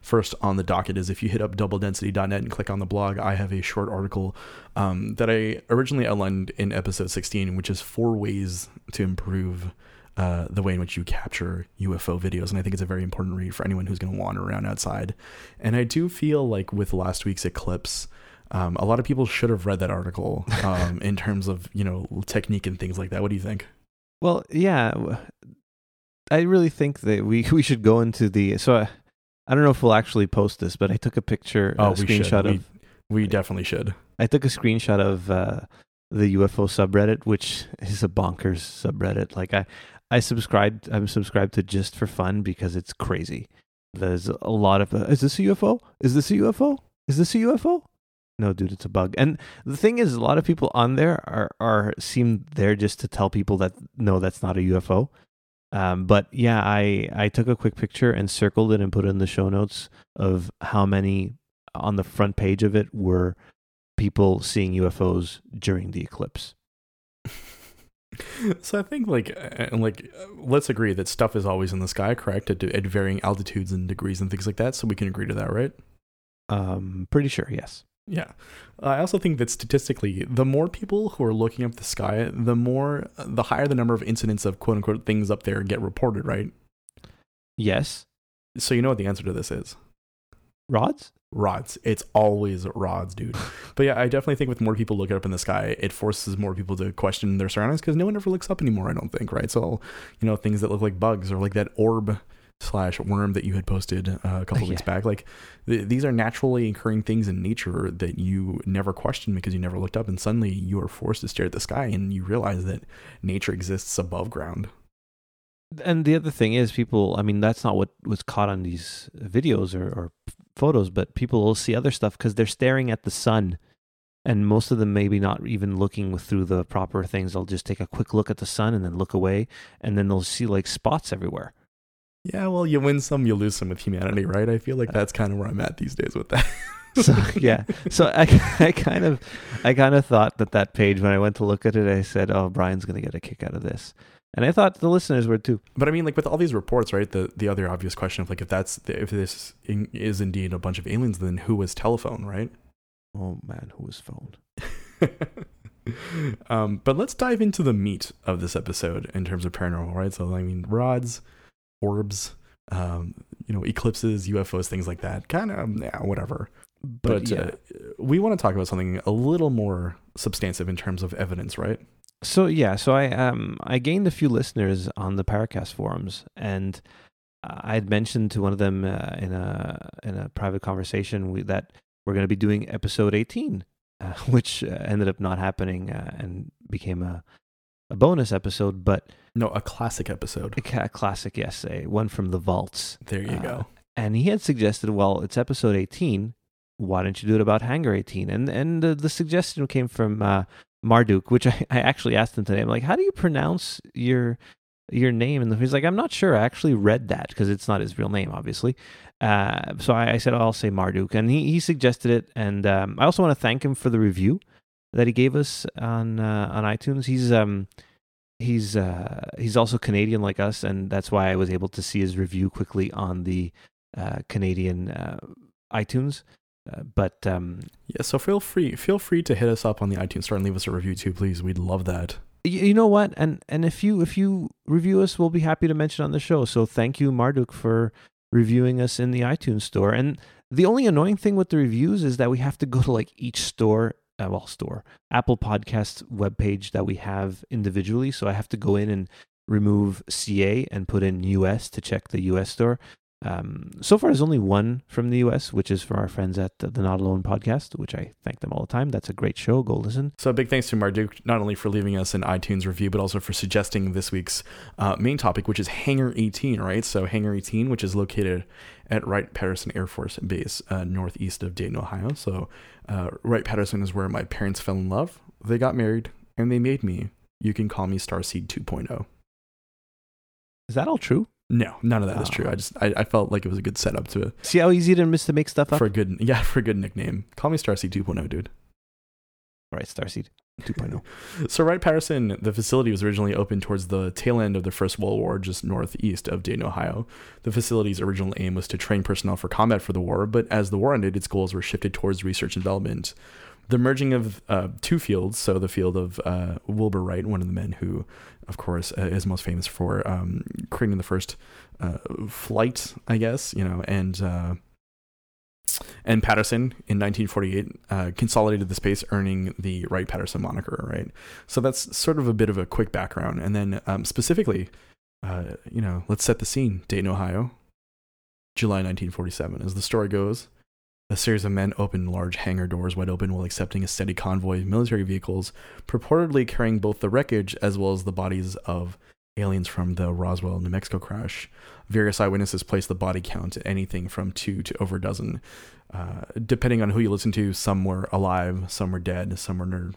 first on the docket is if you hit up doubledensity.net and click on the blog, I have a short article that I originally outlined in episode 16, which is 4 ways to improve the way in which you capture UFO videos. And I think it's a very important read for anyone who's going to wander around outside. And I do feel like with last week's eclipse, a lot of people should have read that article in terms of, you know, technique and things like that. What do you think? Well, yeah, I really think that we should go into the, so I don't know if we'll actually post this, but I took a picture, we definitely should. I took a screenshot of the UFO subreddit, which is a bonkers subreddit. Like I'm subscribed to just for fun because it's crazy. There's a lot of, is this a UFO? Is this a UFO? Is this a UFO? No, dude, it's a bug. And the thing is, a lot of people on there are seem there just to tell people that, no, that's not a UFO. But yeah, I took a quick picture and circled it and put it in the show notes of how many on the front page of it were people seeing UFOs during the eclipse. So I think like let's agree that stuff is always in the sky, correct? At varying altitudes and degrees and things like that. So we can agree to that, right? Pretty sure, yes. Yeah. I also think that statistically, the more people who are looking up the sky, the higher the number of incidents of quote unquote things up there get reported, right? Yes. So you know what the answer to this is? Rods. It's always rods, dude. But yeah, I definitely think with more people looking up in the sky, it forces more people to question their surroundings because no one ever looks up anymore, I don't think, right? So, you know, things that look like bugs or like that orb/worm that you had posted a couple of weeks back, like these are naturally occurring things in nature that you never questioned because you never looked up, and suddenly you are forced to stare at the sky and you realize that nature exists above ground. And the other thing is, people, I mean, that's not what was caught on these videos or photos, but people will see other stuff because they're staring at the sun, and most of them maybe not even looking through the proper things. They'll just take a quick look at the sun and then look away, and then they'll see like spots everywhere. Yeah, well, you win some, you lose some with humanity, right? I feel like that's kind of where I'm at these days with that. So I kind of thought that page, when I went to look at it, I said, oh, Brian's going to get a kick out of this. And I thought the listeners were too. But I mean, like with all these reports, right, the other obvious question of like, if this is indeed a bunch of aliens, then who was telephone, right? Oh, man, who was phone? But let's dive into the meat of this episode in terms of paranormal, right? So, I mean, rods, orbs, you know, eclipses, UFOs, things like that. Kind of, yeah, whatever. But yeah. We want to talk about something a little more substantive in terms of evidence, right? So yeah, so I gained a few listeners on the Paracast forums, and I had mentioned to one of them in a private conversation that we're going to be doing episode 18, which ended up not happening and became a bonus episode, but no, a classic episode. A classic, yes, one from the vaults. There you go. And he had suggested, well, it's episode 18. Why don't you do it about Hangar 18? And the suggestion came from Marduk, which I actually asked him today. I'm like, how do you pronounce your name? And he's like, I'm not sure. I actually read that because it's not his real name, obviously. So I said, I'll say Marduk, and he suggested it. And I also want to thank him for the review that he gave us on iTunes. He's also Canadian like us, and that's why I was able to see his review quickly on the Canadian iTunes. Yeah, so feel free to hit us up on the iTunes store and leave us a review too, please. We'd love that. You know what? And if you review us, we'll be happy to mention on the show. So thank you, Marduk, for reviewing us in the iTunes store. And the only annoying thing with the reviews is that we have to go to like each store. Apple Podcasts webpage that we have individually. So I have to go in and remove CA and put in US to check the US store. So far, there's only one from the US, which is for our friends at the Not Alone podcast, which I thank them all the time. That's a great show. Go listen. So a big thanks to Marduk, not only for leaving us an iTunes review, but also for suggesting this week's main topic, which is Hangar 18, right? So Hangar 18, which is located at Wright-Patterson Air Force Base, northeast of Dayton, Ohio. So Wright-Patterson is where my parents fell in love. they got married, and they made me. You can call me Starseed 2.0. Is that all true? No, none of that is true. I felt like it was a good setup to see how easy it is to make stuff up for a good nickname. Call me Starseed 2.0, dude. All right, Starseed 2.0. So Wright-Patterson, the facility was originally opened towards the tail end of the First World War, just northeast of Dayton, Ohio. The facility's original aim was to train personnel for combat for the war, but as the war ended, its goals were shifted towards research and development. The merging of two fields, so the field of Wilbur Wright, one of the men who, of course, is most famous for creating the first flight, I guess, you know, and Patterson in 1948 consolidated the space, earning the Wright-Patterson moniker, right? So that's sort of a bit of a quick background. And then specifically, you know, let's set the scene. Dayton, Ohio, July 1947. As the story goes, a series of men opened large hangar doors wide open while accepting a steady convoy of military vehicles, purportedly carrying both the wreckage as well as the bodies of aliens from the Roswell, New Mexico crash. Various eyewitnesses placed the body count at anything from 2 to over a dozen. Depending on who you listen to, some were alive, some were dead, some were,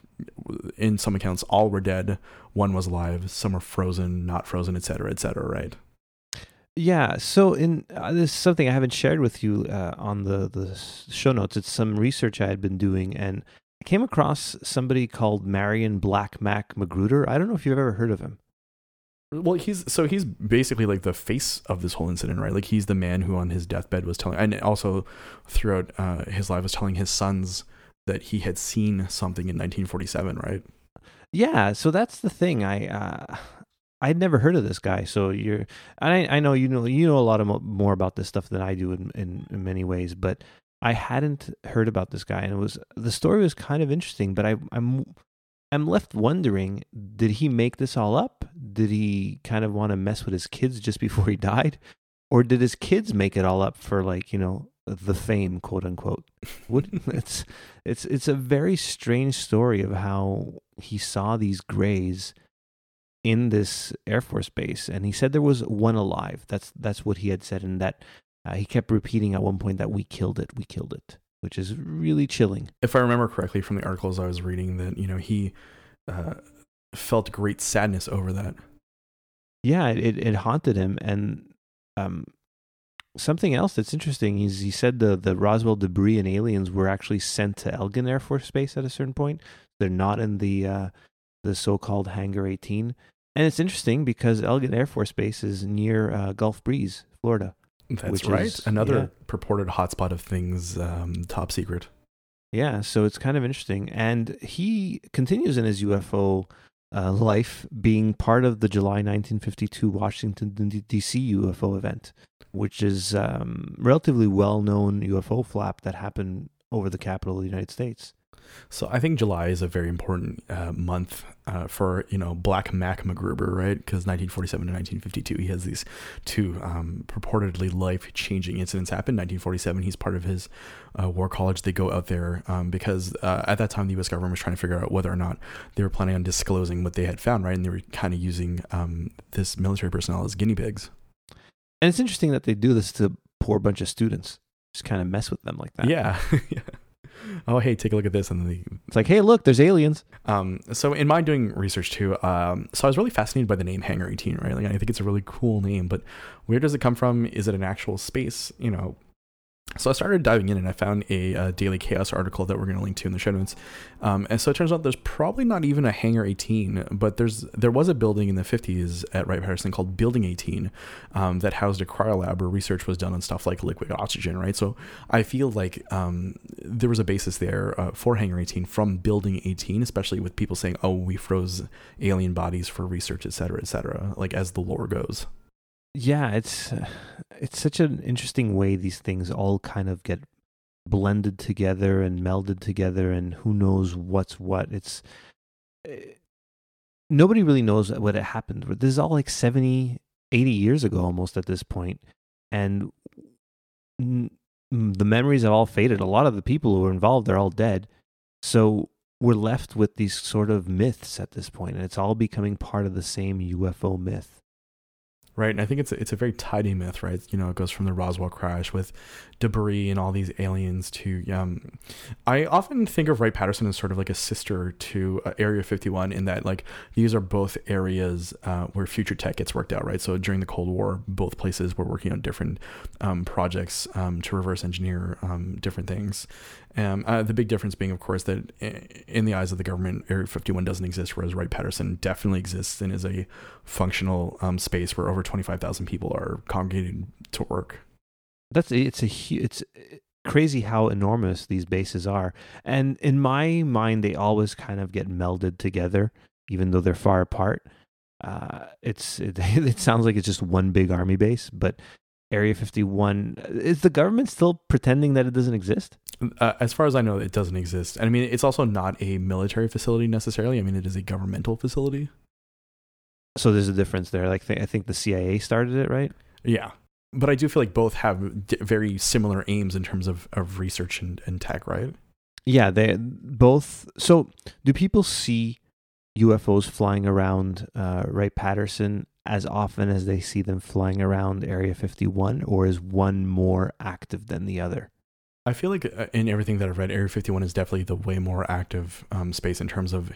in some accounts, all were dead, one was alive, some were frozen, not frozen, et cetera, right? Yeah, so in this is something I haven't shared with you on the show notes. It's some research I had been doing, and I came across somebody called Marion Black Mac Magruder. I don't know if you've ever heard of him. Well, he's basically like the face of this whole incident, right? Like he's the man who on his deathbed was telling, and also throughout his life was telling his sons that he had seen something in 1947, right? Yeah, so that's the thing. I'd never heard of this guy, so I know you know a lot more about this stuff than I do in many ways, but I hadn't heard about this guy, and the story was kind of interesting, but I'm left wondering, did he make this all up? Did he kind of want to mess with his kids just before he died, or did his kids make it all up for, like, you know, the fame, quote unquote? It's a very strange story of how he saw these grays in this Air Force Base, and he said there was one alive. That's what he had said, and that he kept repeating at one point that we killed it, which is really chilling. If I remember correctly from the articles I was reading, that, you know, he felt great sadness over that. Yeah, it haunted him. And something else that's interesting is he said the Roswell debris and aliens were actually sent to Eglin Air Force Base at a certain point. They're not in the so-called Hangar 18. And it's interesting because Eglin Air Force Base is near Gulf Breeze, Florida. That's right. Another purported hotspot of things, top secret. Yeah, so it's kind of interesting. And he continues in his UFO life, being part of the July 1952 Washington DC UFO event, which is relatively well-known UFO flap that happened over the capital of the United States. So I think July is a very important month for, you know, Black Mac Magruder, right? Because 1947 to 1952, he has these two purportedly life-changing incidents happen. 1947, he's part of his war college. They go out there because at that time, the U.S. government was trying to figure out whether or not they were planning on disclosing what they had found, right? And they were kind of using this military personnel as guinea pigs. And it's interesting that they do this to poor bunch of students. Just kind of mess with them like that. Yeah, yeah. Oh, hey, take a look at this. And then it's like, hey, look, there's aliens. So in my doing research too, so I was really fascinated by the name Hangar 18, right? Like, I think it's a really cool name, but where does it come from? Is it an actual space, you know? So I started diving in, and I found a Daily Chaos article that we're going to link to in the show notes. And so it turns out there's probably not even a Hangar 18, but there was a building in the 50s at Wright-Patterson called Building 18 that housed a cryolab where research was done on stuff like liquid oxygen, right? So I feel like there was a basis there for Hangar 18 from Building 18, especially with people saying, oh, we froze alien bodies for research, et cetera, like as the lore goes. Yeah, it's such an interesting way these things all kind of get blended together and melded together, and who knows what's what. Nobody really knows what it happened. This is all like 70, 80 years ago almost at this point, and the memories have all faded. A lot of the people who were involved, they're all dead. So we're left with these sort of myths at this point, and it's all becoming part of the same UFO myth. Right, and I think it's a very tidy myth, right? You know, it goes from the Roswell crash with debris and all these aliens to... I often think of Wright-Patterson as sort of like a sister to Area 51 in that like these are both areas where future tech gets worked out, right? So during the Cold War, both places were working on different projects to reverse engineer different things. The big difference being, of course, that in the eyes of the government, Area 51 doesn't exist, whereas Wright-Patterson definitely exists and is a functional space where over 25,000 people are congregated to work. It's crazy how enormous these bases are. And in my mind, they always kind of get melded together, even though they're far apart. It sounds like it's just one big army base, but Area 51, is the government still pretending that it doesn't exist? As far as I know, it doesn't exist. And I mean, it's also not a military facility necessarily. I mean, it is a governmental facility. So there's a difference there. Like I think the CIA started it, right? Yeah. But I do feel like both have very similar aims in terms of research and tech, right? Yeah, they both. So do people see UFOs flying around Wright-Patterson as often as they see them flying around Area 51, or is one more active than the other? I feel like in everything that I've read, Area 51 is definitely the way more active space in terms of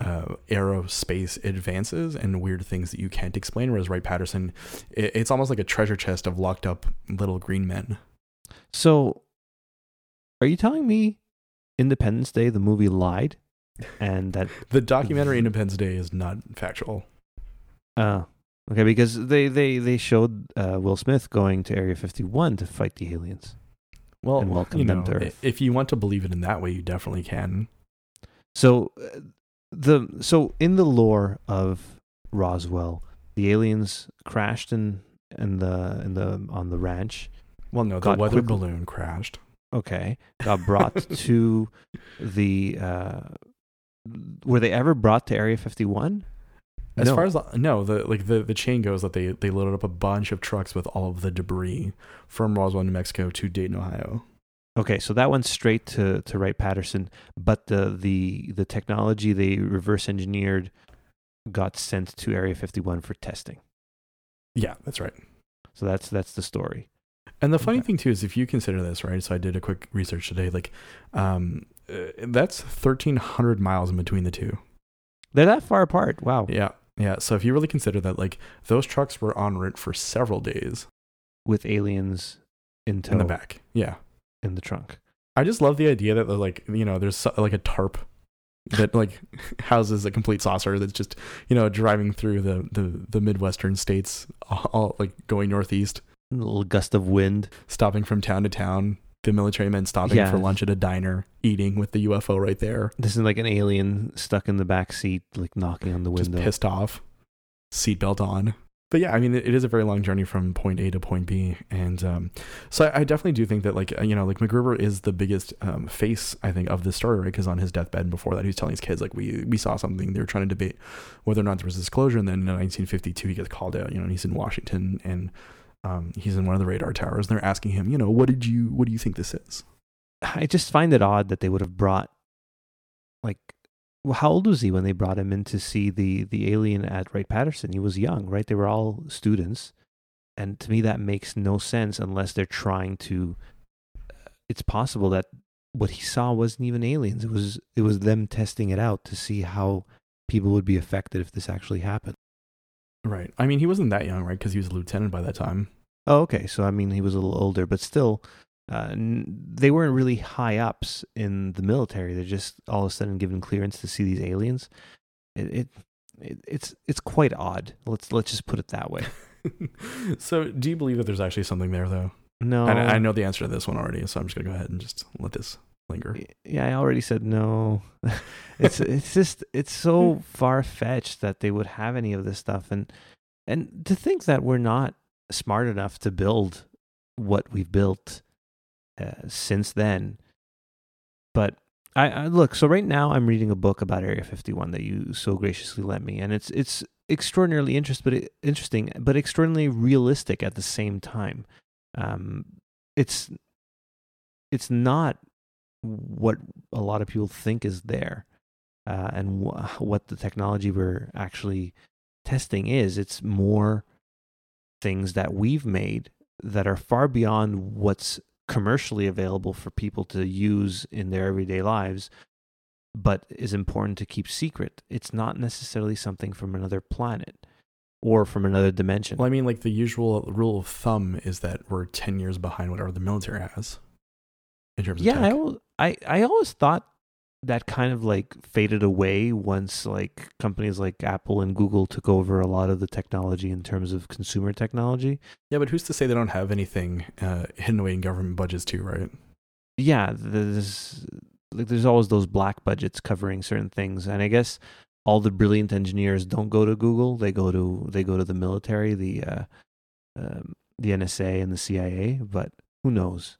aerospace advances and weird things that you can't explain, whereas Wright-Patterson, it's almost like a treasure chest of locked up little green men. So are you telling me Independence Day, the movie, lied? And that the documentary Independence Day is not factual? Okay, because they showed Will Smith going to Area 51 to fight the aliens. Well, and welcome them to Earth. If you want to believe it in that way, you definitely can. So, in the lore of Roswell, the aliens crashed on the ranch. Well, no, the weather balloon crashed. Okay, got brought to the. Were they ever brought to Area 51? As far as the chain goes that they loaded up a bunch of trucks with all of the debris from Roswell, New Mexico to Dayton, Ohio. Okay, so that went straight to Wright-Patterson, but the technology they reverse engineered got sent to Area 51 for testing. Yeah, that's right. So that's the story. And the funny thing too is if you consider this, right? So I did a quick research today. Like, that's 1,300 miles in between the two. They're that far apart. Wow. Yeah. Yeah, so if you really consider that, like, those trucks were en route for several days. With aliens in tow. In the back, yeah. In the trunk. I just love the idea that, like, there's, like, a tarp that, like, houses a complete saucer that's just, driving through the Midwestern states, all, like, going northeast. A little gust of wind. Stopping from town to town. The military men stopping for lunch at a diner, eating with the UFO right there. This is like an alien stuck in the back seat, like knocking on the window. Just pissed off, seatbelt on. But yeah, I mean, it is a very long journey from point A to point B. And so I definitely do think that like MacGruber is the biggest face, I think, of this story, right? Because on his deathbed and before that, he was telling his kids, like, we saw something. They were trying to debate whether or not there was disclosure. And then in 1952, he gets called out, and he's in Washington and... he's in one of the radar towers, and they're asking him, what do you think this is? I just find it odd that they would have brought, like, well, how old was he when they brought him in to see the alien at Wright-Patterson? He was young, right? They were all students. And to me, that makes no sense unless they're trying to, it's possible that what he saw wasn't even aliens. It was them testing it out to see how people would be affected if this actually happened. Right. I mean, he wasn't that young, right? Because he was a lieutenant by that time. Oh, okay. So, I mean, he was a little older, but still, they weren't really high ups in the military. They're just all of a sudden given clearance to see these aliens. It's quite odd. Let's just put it that way. So, do you believe that there's actually something there, though? No. And I know the answer to this one already, so I'm just going to go ahead and just let this linger. Yeah, I already said no. It's so far-fetched that they would have any of this stuff, and to think that we're not smart enough to build what we've built since then. But I look, so right now I'm reading a book about Area 51 that you so graciously lent me, and it's extraordinarily interesting, but extraordinarily realistic at the same time. It's not what a lot of people think is there, and what the technology we're actually testing is. It's more things that we've made that are far beyond what's commercially available for people to use in their everyday lives, but is important to keep secret. It's not necessarily something from another planet or from another dimension. Well, I mean, like the usual rule of thumb is that we're 10 years behind whatever the military has in terms of tech. I always thought that kind of like faded away once like companies like Apple and Google took over a lot of the technology in terms of consumer technology. Yeah, but who's to say they don't have anything hidden away in government budgets too, right? Yeah, there's always those black budgets covering certain things, and I guess all the brilliant engineers don't go to Google. They go to the military, the NSA and the CIA. But who knows?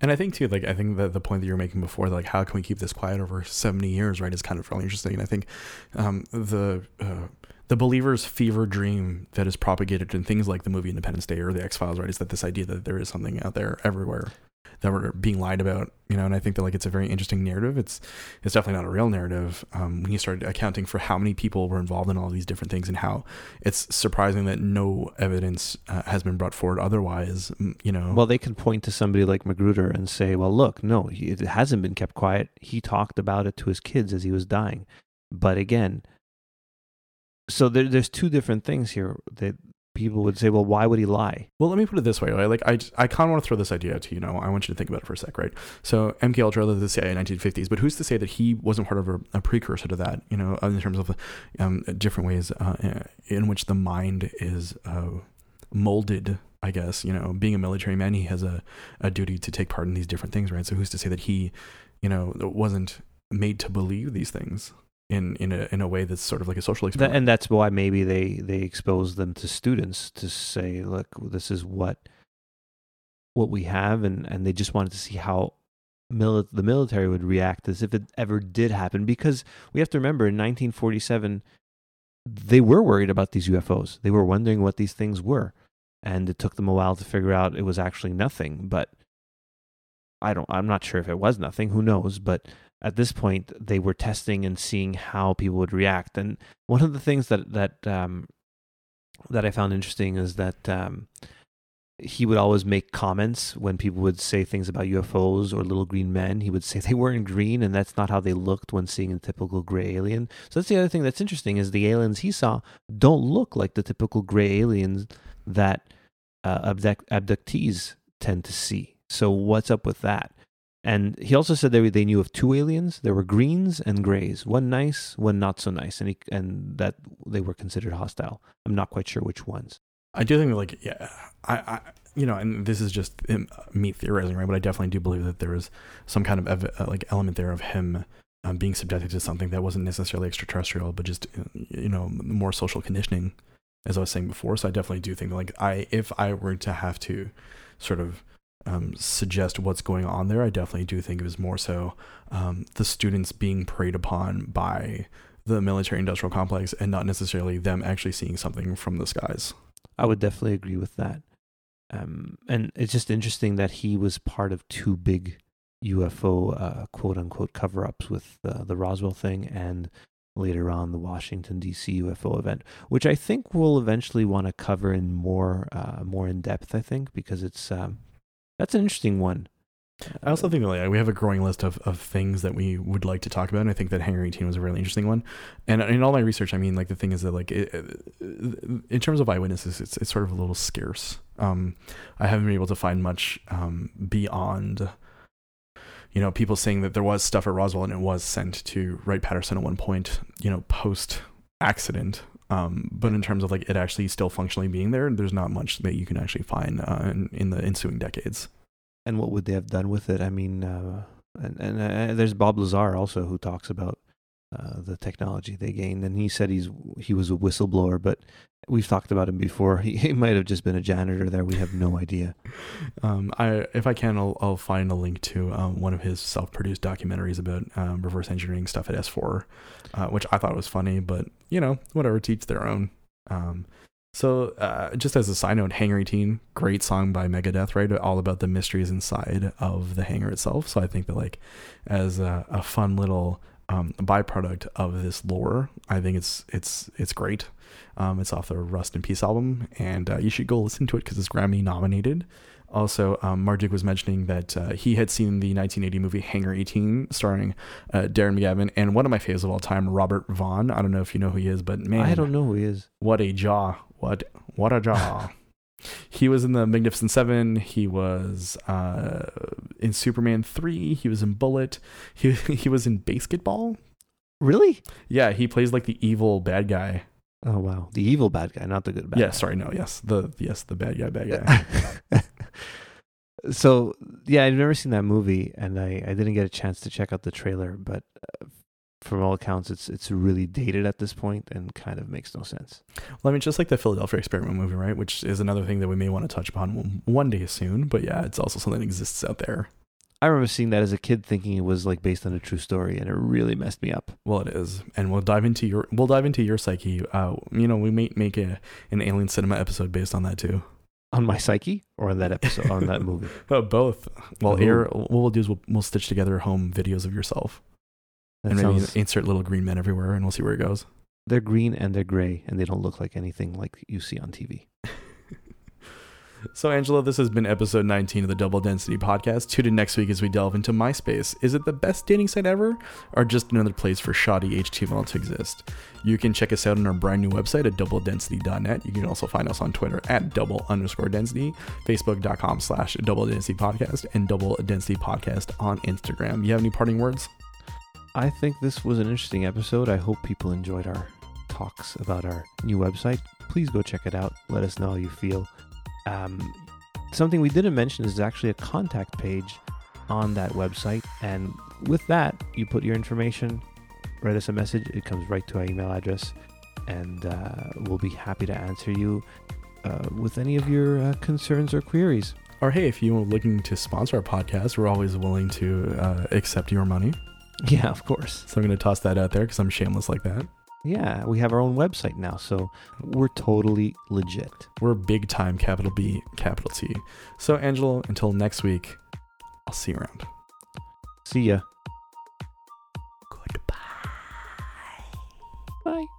And I think too, like I think that the point that you were making before, like how can we keep this quiet over 70 years, right, is kind of really interesting. And I think the believer's fever dream that is propagated in things like the movie Independence Day or the X-Files, right, is that this idea that there is something out there everywhere that we're being lied about, you know, and I think that like it's a very interesting narrative. It's definitely not a real narrative. When you start accounting for how many people were involved in all these different things and how it's surprising that no evidence has been brought forward otherwise, you know. Well, they can point to somebody like Magruder and say, well, look, no, it hasn't been kept quiet. He talked about it to his kids as he was dying. But again, so there's two different things here that people would say, well, why would he lie? Well, let me put it this way, right? Like, I kind of want to throw this idea out to you. Know, I want you to think about it for a sec, right? So MKUltra, the CIA in 1950s, but who's to say that he wasn't part of a precursor to that, you know, in terms of different ways in which the mind is molded, I guess, you know, being a military man, he has a duty to take part in these different things, right? So who's to say that he, you know, wasn't made to believe these things? In a way that's sort of like a social experiment. And that's why maybe they expose them to students to say, look, this is what we have, and they just wanted to see how the military would react as if it ever did happen. Because we have to remember, in 1947, they were worried about these UFOs. They were wondering what these things were, and it took them a while to figure out it was actually nothing. But I'm not sure if it was nothing. Who knows? But at this point, they were testing and seeing how people would react. And one of the things that I found interesting is that he would always make comments when people would say things about UFOs or little green men. He would say they weren't green, and that's not how they looked when seeing a typical gray alien. So that's the other thing that's interesting, is the aliens he saw don't look like the typical gray aliens that abductees tend to see. So what's up with that? And he also said that they knew of two aliens. There were greens and grays, one nice, one not so nice, and that they were considered hostile. I'm not quite sure which ones. I do think, like, yeah, I you know, and this is just me theorizing, right? But I definitely do believe that there was some kind of element there of him being subjected to something that wasn't necessarily extraterrestrial, but just, you know, more social conditioning, as I was saying before. So I definitely do think, like, if I were to have to sort of suggest what's going on there, I definitely do think it was more so the students being preyed upon by the military industrial complex and not necessarily them actually seeing something from the skies. I would definitely agree with that. And it's just interesting that he was part of two big UFO quote unquote cover-ups with the Roswell thing and later on the Washington DC UFO event, which I think we'll eventually want to cover in more in depth, I think, because it's that's an interesting one. I also think that, like, we have a growing list of things that we would like to talk about, and I think that Hangar 18 was a really interesting one. And in all my research, I mean, like, the thing is that, like, in terms of eyewitnesses, it's sort of a little scarce. I haven't been able to find much beyond, you know, people saying that there was stuff at Roswell and it was sent to Wright-Patterson at one point, you know, post-accident. But in terms of, like, it actually still functionally being there, there's not much that you can actually find in the ensuing decades. And what would they have done with it? I mean, and there's Bob Lazar also, who talks about the technology they gained. And he said he was a whistleblower, but we've talked about him before. He might have just been a janitor there. We have no idea. If I can, I'll find a link to one of his self-produced documentaries about reverse engineering stuff at S4, which I thought was funny, but, you know, whatever, to each their own. So just as a side note, Hangar 18, great song by Megadeth, right? All about the mysteries inside of the hangar itself. So I think that, like, as a fun little byproduct of this lore, I think it's great. It's off the Rust in Peace album, and you should go listen to it because it's Grammy nominated. Also, Marduk was mentioning that he had seen the 1980 movie Hangar 18 starring Darren McGavin and one of my faves of all time, Robert Vaughn. I don't know if you know who he is, but man. I don't know who he is. What a jaw. What a jaw. He was in the Magnificent Seven. He was in Superman 3. He was in Bullet. He was in Basketball. Really? Yeah, he plays like the evil bad guy. Oh wow, the evil bad guy, not the good bad guy. Yeah, sorry, no, the bad guy. So yeah, I've never seen that movie, and I didn't get a chance to check out the trailer, but from all accounts, it's really dated at this point and kind of makes no sense. Well, I mean, just like the Philadelphia Experiment movie, right? Which is another thing that we may want to touch upon one day soon. But yeah, it's also something that exists out there. I remember seeing that as a kid, thinking it was like based on a true story, and it really messed me up. Well, it is, and we'll dive into your psyche. We may make an Alien Cinema episode based on that too. On my psyche, or on that episode, on that movie. Oh, both. Well, what we'll do is we'll stitch together home videos of yourself. Maybe insert little green men everywhere, and we'll see where it goes. They're green and they're gray, and they don't look like anything like you see on TV. So, Angela, this has been episode 19 of the Double Density Podcast. Tune in next week as we delve into MySpace. Is it the best dating site ever, or just another place for shoddy HTML to exist? You can check us out on our brand new website at doubledensity.net. You can also find us on Twitter at @double_density, facebook.com/doubledensity podcast, and Double Density Podcast on Instagram. You have any parting words? I think this was an interesting episode. I hope people enjoyed our talks about our new website. Please go check it out. Let us know how you feel. Something we didn't mention is actually a contact page on that website. And with that, you put your information, write us a message. It comes right to our email address, and we'll be happy to answer you with any of your concerns or queries. Or hey, if you're looking to sponsor our podcast, we're always willing to accept your money. Yeah, of course. So I'm going to toss that out there because I'm shameless like that. Yeah, we have our own website now, so we're totally legit. We're big time, capital B, capital T. So, Angela, until next week, I'll see you around. See ya. Goodbye. Bye.